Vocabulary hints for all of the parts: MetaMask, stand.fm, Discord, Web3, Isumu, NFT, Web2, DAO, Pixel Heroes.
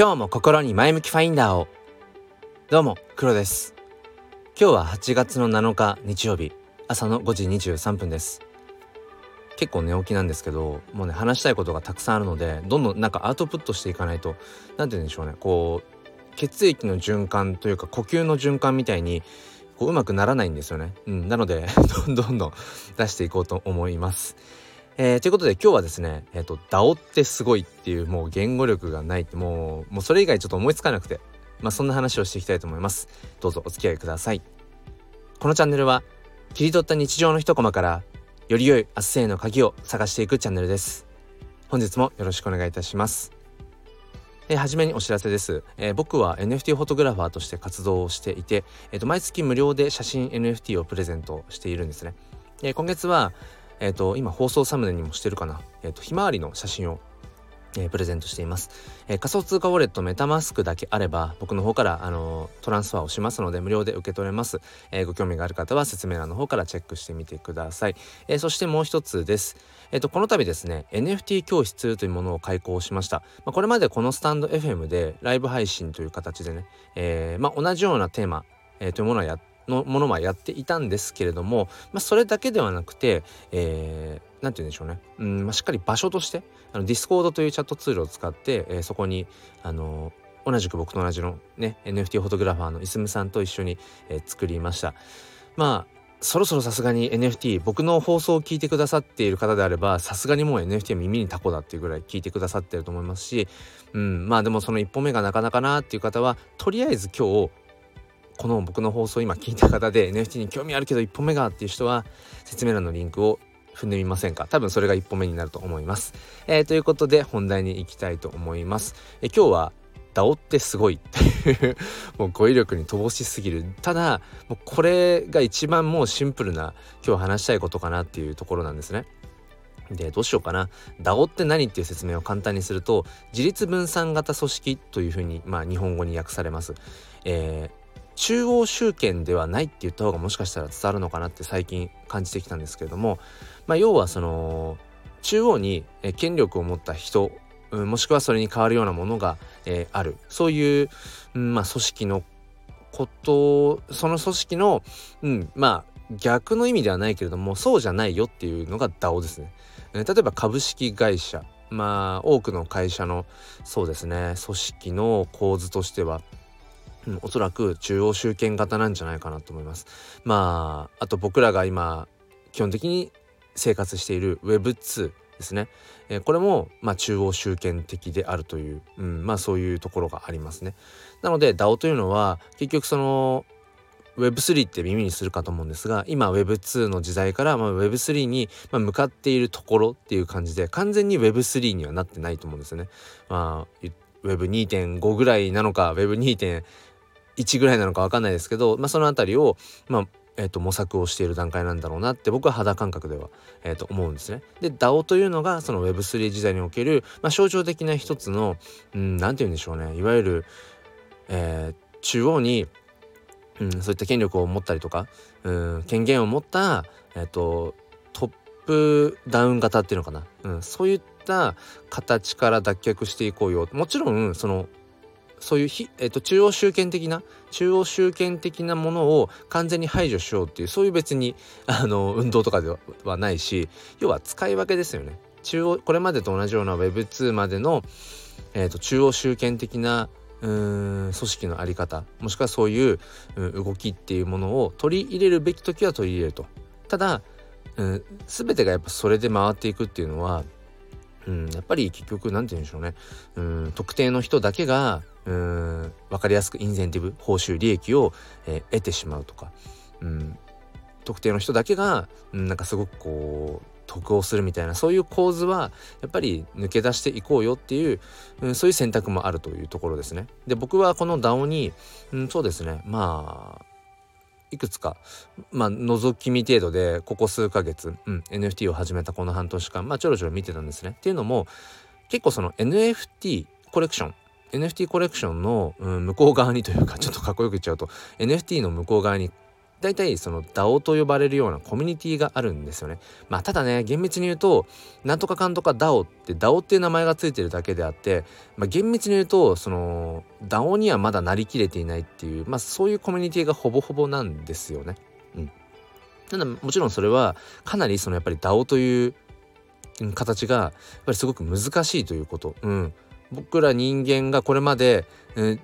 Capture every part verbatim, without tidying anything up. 今日も心に前向きファインダーを。どうも、黒です。今日ははちがつのなのか日曜日、朝のごじにじゅうさんぷんです。結構寝起きなんですけど、もうね、話したいことがたくさんあるので、どんどんなんかアウトプットしていかないと、なんて言うんでしょうね、こう血液の循環というか呼吸の循環みたいにこううまくならないんですよね、うん、なのでどんどんどん出していこうと思います。えー、ということで今日はですね、えーと、ダオ ってすごいっていう、もう言語力がないって、もう、もうそれ以外ちょっと思いつかなくて、まあそんな話をしていきたいと思います。どうぞお付き合いください。このチャンネルは切り取った日常の一コマからより良い明日への鍵を探していくチャンネルです。本日もよろしくお願いいたします。えー、はじめにお知らせです。えー、僕は エヌエフティー フォトグラファーとして活動をしていて、えーと、毎月無料で写真 エヌエフティー をプレゼントしているんですね。で、今月はえー、と今放送サムネにもしてるかな、えー、とひまわりの写真を、えー、プレゼントしています。えー、仮想通貨ウォレットメタマスクだけあれば僕の方から、あのー、トランスファーをしますので無料で受け取れます。えー、ご興味がある方は説明欄の方からチェックしてみてください。えー、そしてもう一つです。えー、とこの度ですね エヌエフティー 教室というものを開講しました。まあ、これまでこのスタンド エフエム でライブ配信という形でね、えーまあ、同じようなテーマ、えー、というものをやってのものはやっていたんですけれども、まあ、それだけではなくて、えー、なんて言うんでしょうね、うんまあ、しっかり場所としてあのディスコードというチャットツールを使って、えー、そこにあのー、同じく僕と同じの、ね、エヌエフティー フォトグラファーのいすむさんと一緒に、えー、作りました。まあそろそろさすがに エヌエフティー、 僕の放送を聞いてくださっている方であればさすがにもう エヌエフティー は耳にタコだっていうぐらい聞いてくださってると思いますし、うん、まあでもその一歩目がなかなかなっていう方はとりあえず今日この僕の放送を今聞いた方で エヌエフティー に興味あるけど一歩目がっていう人は説明欄のリンクを踏んでみませんか。多分それが一歩目になると思います。えー、ということで本題に行きたいと思います。えー、今日はダオ ってすごいっていうもう語彙力に乏しすぎる、ただもうこれが一番もうシンプルな今日話したいことかなっていうところなんですね。で、どうしようかな。ダオ って何っていう説明を簡単にすると、自立分散型組織というふうに、まあ、日本語に訳されます。えー中央集権ではないって言った方がもしかしたら伝わるのかなって最近感じてきたんですけれども、まあ、要はその中央に権力を持った人、もしくはそれに代わるようなものがある、そういう、まあ、組織のこと、その組織の、うん、まあ逆の意味ではないけれども、そうじゃないよっていうのが ダオ ですね。例えば株式会社、まあ多くの会社のそうですね、組織の構図としては、うん、おそらく中央集権型なんじゃないかなと思います。まああと僕らが今基本的に生活している ウェブツー ですね。えー、これもまあ中央集権的であるという、うん、まあそういうところがありますね。なので ダオ というのは結局その ウェブスリー って耳にするかと思うんですが、今 ウェブツー の時代からまあ ウェブスリー に向かっているところっていう感じで、完全に ウェブスリー にはなってないと思うんですよね。まあ ウェブにてんご ぐらいなのか ウェブにてんいち ぐらいなのか分かんないですけど、まあ、そのあたりを、まあえー、と模索をしている段階なんだろうなって僕は肌感覚では、えー、と思うんですね。で ダオ というのがその ウェブスリー 時代における、まあ、象徴的な一つの、うん、なんて言うんでしょうね、いわゆる、えー、中央に、うん、そういった権力を持ったりとか、うん、権限を持った、えー、とトップダウン型っていうのかな、うん、そういった形から脱却していこうよ。もちろんそのそういう、えー、と中央集権的な中央集権的なものを完全に排除しようっていう、そういう別にあの運動とかで は, はないし、要は使い分けですよね。中央、これまでと同じような ウェブツー までの、えー、と中央集権的なうーん組織のあり方、もしくはそういう、うん、動きっていうものを取り入れるべき時は取り入れると。ただ、うん、全てがやっぱそれで回っていくっていうのは、うん、やっぱり結局なんて言うんでしょうね、うん、特定の人だけがうん分かりやすくインセンティブ、報酬、利益を、えー、得てしまうとか、うん、特定の人だけが、うん、なんかすごくこう得をするみたいな、そういう構図はやっぱり抜け出していこうよっていう、うん、そういう選択もあるというところですね。で僕はこの ダオ に、うん、そうですね、まあいくつか、まあ、覗き見程度でここ数ヶ月、うん、エヌエフティー を始めたこの半年間、まあ、ちょろちょろ見てたんですね。っていうのも結構その エヌエフティー コレクション、エヌエフティー コレクションの、うん、向こう側にというか、ちょっとかっこよく言っちゃうと エヌエフティー の向こう側に大体その ダオ と呼ばれるようなコミュニティがあるんですよね。まあただね、厳密に言うとなんとかかんとか ダオ って ダオ っていう名前がついてるだけであって、まあ、厳密に言うとその ダオ にはまだなりきれていないっていう、まあそういうコミュニティがほぼほぼなんですよね。うん。ただもちろんそれはかなりそのやっぱり ダオ という形がやっぱりすごく難しいということ。うん。僕ら人間がこれまで、うん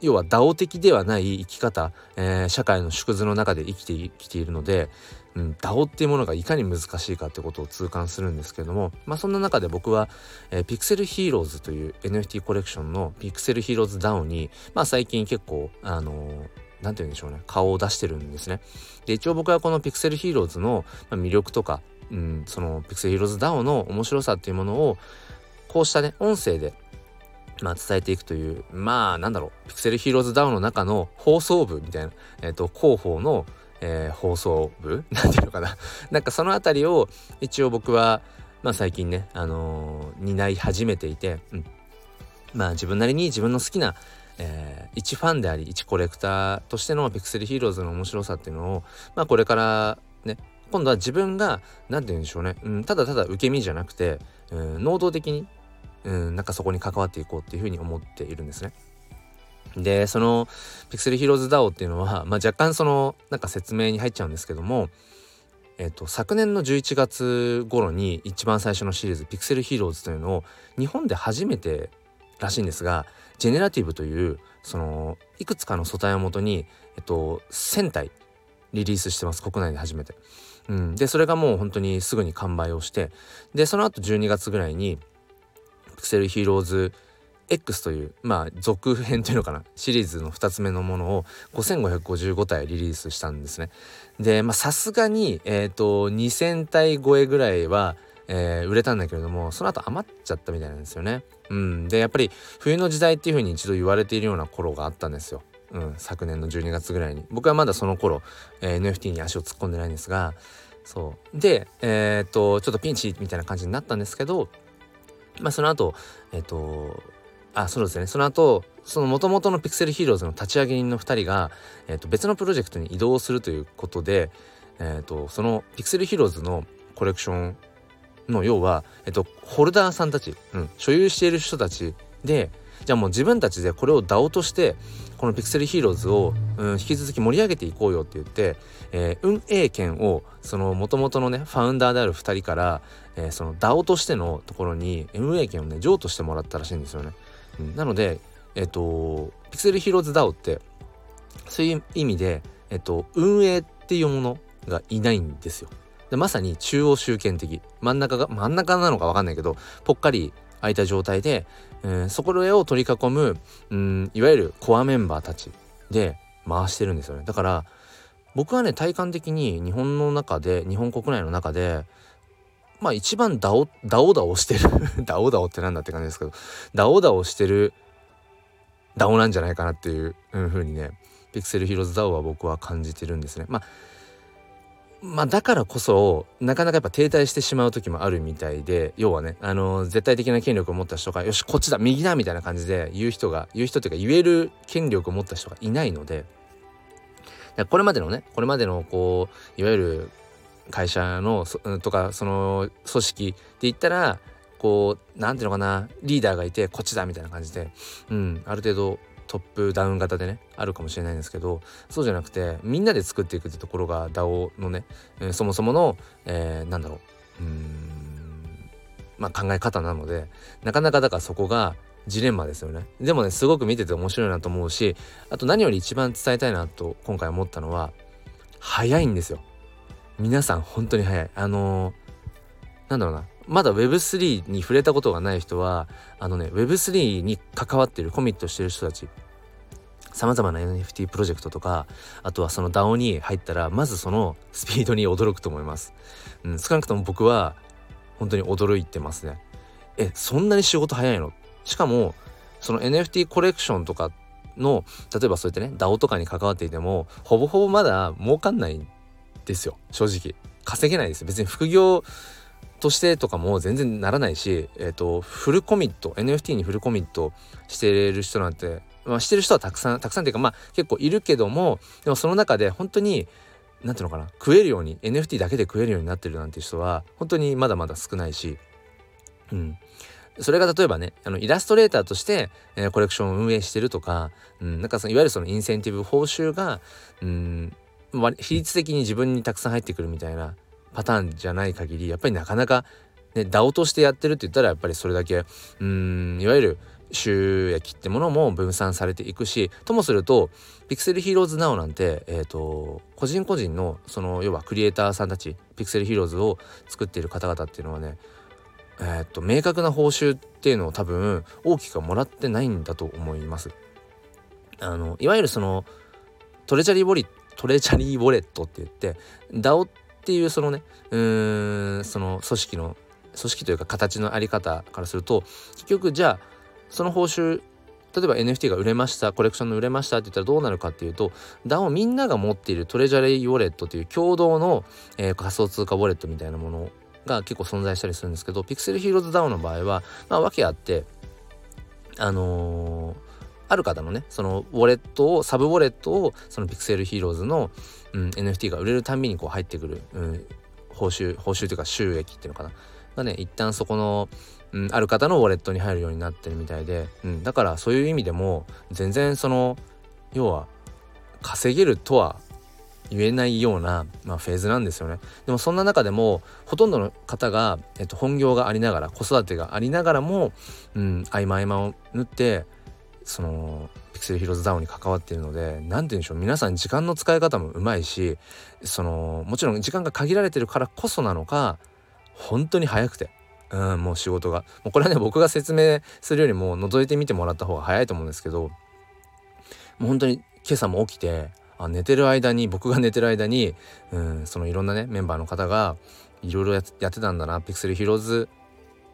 要は ダオ 的ではない生き方、えー、社会の縮図の中で生きて生きているので、うん、ダオ っていうものがいかに難しいかってことを痛感するんですけれども、まあそんな中で僕は、えー、ピクセルヒーローズという エヌエフティー コレクションのピクセルヒーローズ ダオ に、まあ最近結構あのー、なんて言うんでしょうね、顔を出してるんですね。で、一応僕はこのピクセルヒーローズの魅力とか、うん、そのピクセルヒーローズ ダオ の面白さっていうものをこうしたね音声でまあ、伝えていくというまあなんだろうピクセルヒーローズ ダオ の中の放送部みたいな、えー、と広報の、えー、放送部なんていうのかななんかそのあたりを一応僕は、まあ、最近ね、あのー、担い始めていて、うん、まあ自分なりに自分の好きな、えー、一ファンであり一コレクターとしてのピクセルヒーローズの面白さっていうのを、まあ、これからね今度は自分がなんて言うんでしょうね、うん、ただただ受け身じゃなくて、うん、能動的にうん、なんかそこに関わっていこうっていうふうに思っているんですね。で、そのピクセルヒーローズ ダオ っていうのは、まあ、若干そのなんか説明に入っちゃうんですけども、えっと、昨年のじゅういちがつ頃に一番最初のシリーズピクセルヒーローズというのを日本で初めてらしいんですが、ジェネラティブというそのいくつかの素体をもとに、えっと、せんたいリリースしてます。国内で初めて、うん、でそれがもう本当にすぐに完売をして、でその後じゅうにがつぐらいにピクセルヒーローズ エックス というまあ続編というのかなシリーズのふたつめのものをごせんごひゃくごじゅうごたいリリースしたんですね。でまあさすがにえっとにせんたい超えぐらいは、えー、売れたんだけれども、その後余っちゃったみたいなんですよね。うんでやっぱり冬の時代っていう風に一度言われているような頃があったんですよ。うん昨年のじゅうにがつぐらいに。僕はまだその頃、えー、エヌエフティー に足を突っ込んでないんですが、そうでえっとちょっとピンチみたいな感じになったんですけど、まあその後えっとあそうですねその後その元々のピクセルヒーローズの立ち上げ人のふたりが、えっと、別のプロジェクトに移動するということで、えっと、そのピクセルヒーローズのコレクションの要は、えっと、ホルダーさんたち、うん、所有している人たちでじゃあもう自分たちでこれを ダオ としてこのピクセルヒーローズを、うん、引き続き盛り上げていこうよって言って、えー、運営権をその元々のねファウンダーであるふたりから、えー、その ダオ としてのところに運営権をね譲渡してもらったらしいんですよね、うん、なのでえっとピクセルヒーローズ ダオ ってそういう意味で、えっと、運営っていうものがいないんですよ。でまさに中央集権的真ん中が真ん中なのか分かんないけどぽっかり空いた状態で、えー、そこを取り囲む、うん、いわゆるコアメンバーたちで回してるんですよね。だから僕はね体感的に日本の中で日本国内の中でまあ一番ダオダオダオしてるダオダオってなんだって感じですけどダオダオしてるダオなんじゃないかなっていう風にねピクセルヒーローズ ダオ は僕は感じてるんですね。まあまあだからこそなかなかやっぱ停滞してしまう時もあるみたいで、要はねあのー、絶対的な権力を持った人がよしこっちだ右だみたいな感じで言う人が言う人というか言える権力を持った人がいないので、これまでのねこれまでのこういわゆる会社のとかその組織で言ったらこうなんていうのかなリーダーがいてこっちだみたいな感じで、うんある程度トップダウン型でねあるかもしれないんですけど、そうじゃなくてみんなで作っていくってところが ダオ のね、えー、そもそもの、えー、なんだろううーんまあ考え方なので、なかなかだからそこがジレンマですよね。でもねすごく見てて面白いなと思うし、あと何より一番伝えたいなと今回思ったのは早いんですよ。皆さん本当に早い。あのー、なんだろうなまだ ウェブスリー に触れたことがない人はあのね ウェブスリー に関わってるコミットしてる人たちさまざまな エヌエフティー プロジェクトとかあとはその ダオ に入ったらまずそのスピードに驚くと思います、うん、少なくとも僕は本当に驚いてますね。えそんなに仕事早いの？しかもその エヌエフティー コレクションとかの例えばそうやってね ダオ とかに関わっていてもほぼほぼまだ儲かんないんですよ。正直稼げないです。別に副業としてとかも全然ならないし、えーと、フルコミット エヌエフティー にフルコミットしてる人なんて、まあ、してる人はたくさんたくさんっていうかまあ結構いるけども、でもその中で本当になんていうのかな、食えるように エヌエフティー だけで食えるようになってるなんて人は本当にまだまだ少ないし、うん、それが例えばね、あのイラストレーターとして、えー、コレクションを運営してるとか、うん、なんかそのいわゆるそのインセンティブ報酬が、うん、比率的に自分にたくさん入ってくるみたいなパターンじゃない限り、やっぱりなかなか、ね、ダオ としてやってるって言ったらやっぱりそれだけ、うん、いわゆる収益ってものも分散されていくし、ともするとピクセルヒーローズ ナオ なんて、えーと、個人個人のその要はクリエイターさんたち、ピクセルヒーローズを作っている方々っていうのはね、えーと、明確な報酬っていうのを多分大きくはもらってないんだと思います。あのいわゆるそのトレチャリーボリトレチャリーウォレットって言って、ダオ っていうそのね、うーんその組織の組織というか形のあり方からすると、結局じゃあその報酬、例えば エヌエフティー が売れました、コレクションの売れましたって言ったらどうなるかっていうと、ダオ みんなが持っているトレジャリーウォレットという共同の、えー、仮想通貨ウォレットみたいなものが結構存在したりするんですけど、ピクセルヒーローズ ダオ の場合は、まあ、訳あって、あのー、ある方のね、そのウォレットを、サブウォレットを、そのピクセルヒーローズの、うん、エヌエフティー が売れるたんびにこう入ってくる、うん、報酬、報酬というか収益っていうのかな。がね、一旦そこの、うん、ある方のウォレットに入るようになってるみたいで、うん、だからそういう意味でも全然その要は稼げるとは言えないような、まあ、フェーズなんですよね。でもそんな中でもほとんどの方が、えっと、本業がありながら子育てがありながらも、うん、合間合間を縫ってそのピクセルヒーローズダウンに関わっているので、なんて言うんでしょう、皆さん時間の使い方もうまいし、そのもちろん時間が限られてるからこそなのか、本当に早くて、うん、もう仕事がもうこれはね、僕が説明するよりも覗いてみてもらった方が早いと思うんですけど、もう本当に今朝も起きて、あ寝てる間に僕が寝てる間に、うん、そのいろんなねメンバーの方がいろいろやってたんだな、ピクセルヒーローズ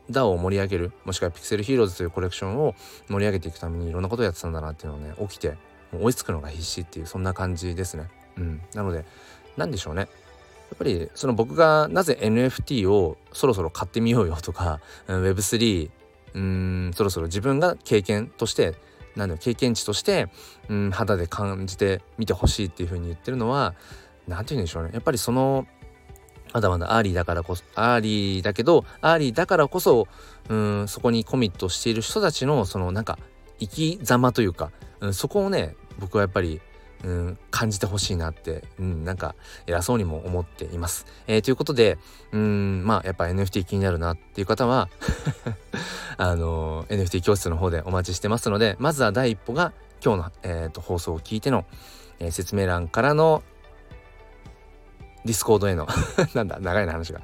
ダオ を盛り上げる、もしくはピクセルヒーローズというコレクションを盛り上げていくためにいろんなことをやってたんだなっていうのをね、起きてもう追いつくのが必死っていう、そんな感じですね。うん、なのでなんでしょうね、やっぱりその僕がなぜ エヌエフティー をそろそろ買ってみようよとか、 ウェブスリー うーんそろそろ自分が経験としてなんだろう経験値としてうん肌で感じてみてほしいっていう風に言ってるのは、なんて言うんでしょうね、やっぱりそのまだまだアーリーだからこそアーリーだけどアーリーだからこそうんそこにコミットしている人たちのそのなんか生き様というか、うん、そこをね僕はやっぱりうん、感じてほしいなって、うん、なんか偉そうにも思っています。えー、ということで、うん、まあやっぱ エヌエフティー 気になるなっていう方はあのー、エヌエフティー 教室の方でお待ちしてますので、まずは第一歩が今日の、えー、と放送を聞いての、えー、説明欄からのディスコードへのなんだ長いな話が、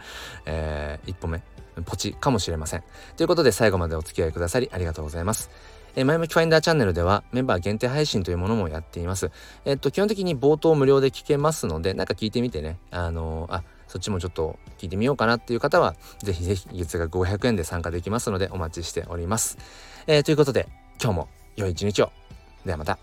えー、一歩目ポチかもしれません。ということで最後までお付き合いくださりありがとうございます。えー、前向きファインダーチャンネルではメンバー限定配信というものもやっています。えー、っと基本的に冒頭無料で聞けますので、なんか聞いてみてね、あのー、あそっちもちょっと聞いてみようかなっていう方はぜひぜひ月額ごひゃくえんで参加できますのでお待ちしております。えー、ということで今日も良い一日を。ではまた。